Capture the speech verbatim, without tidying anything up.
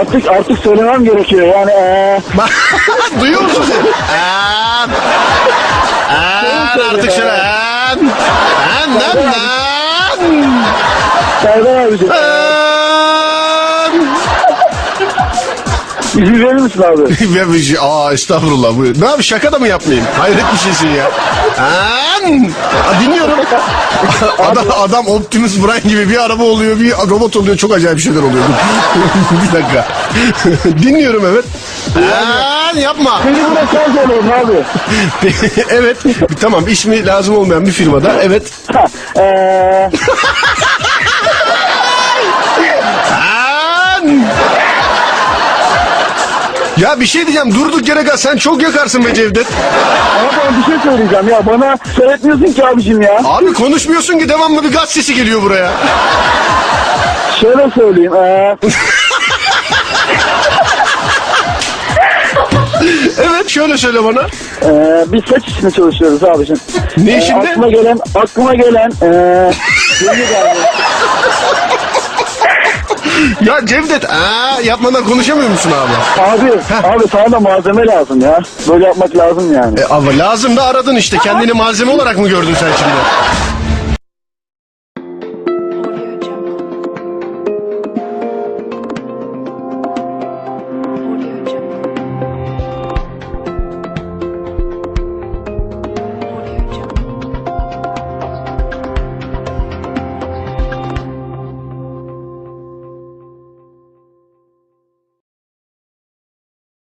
Artık artık söylemem gerekiyor yani. Ee... Duyuyor musun? An, an artık şöyle an, an, an, an. Serdar abicim. İzin verir misin abi? Ben bir şey, aa estağfurullah buyur. Ne abi, şaka da mı yapmayayım? Hayret bir şeysin ya. An, dinliyorum. Adam, adam Optimus Brian gibi bir araba oluyor, bir robot oluyor, çok acayip şeyler oluyor. Bir dakika. Dinliyorum evet. An, yapma. Beni buraya sen söyleyin abi. Evet, tamam, ismi lazım olmayan bir firmada, evet. Eee... Ya bir şey diyeceğim, durduk yere gaz, sen çok yakarsın be Cevdet. Ama ben bir şey söyleyeceğim ya, bana söyletmiyorsun ki abicim ya. Abi konuşmuyorsun ki, devamlı bir gaz sesi geliyor buraya. Şöyle söyleyeyim ee... Evet şöyle söyle bana. Ee, biz saç işine çalışıyoruz abicim. Ne işinde? Ee, aklıma gelen, aklıma gelen ee... Ya Cevdet, aa, yapmadan konuşamıyor musun abi? Abi, heh, abi sana da malzeme lazım ya. Böyle yapmak lazım yani. E, abi lazım da aradın işte. Kendini malzeme olarak mı gördün sen şimdi?